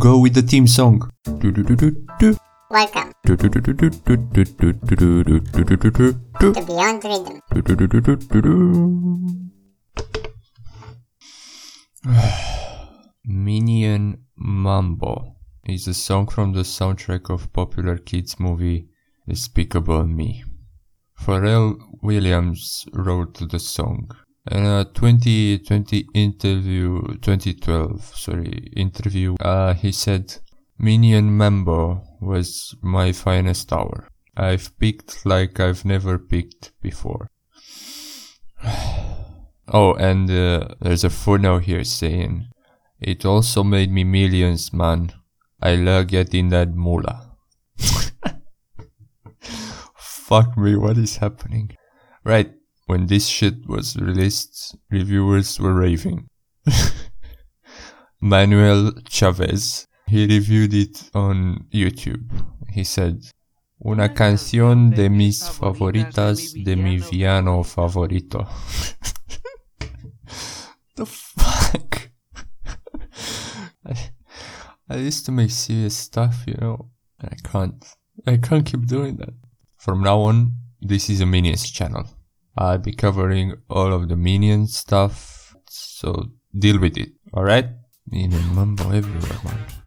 Go with the theme song. Welcome to Beyond Rhythm. Minion Mambo is a song from the soundtrack of popular kids movie Despicable Me. Pharrell Williams wrote the song. In a 2012 interview, he said, "Minion Mambo was my finest hour. I've picked like I've never picked before." Oh, and there's a footnote here saying, "It also made me millions, man. I love getting that moolah." Fuck me, what is happening? Right, when this shit was released, reviewers were raving. Manuel Chavez, he reviewed it on YouTube. He said, "Una canción de mis favoritas de mi villano favorito." The fuck? I used to make serious stuff, you know, and I can't keep doing that. From now on, this is a Minions channel. I'll be covering all of the Minion stuff, so deal with it, alright? Minion Mambo everywhere, man.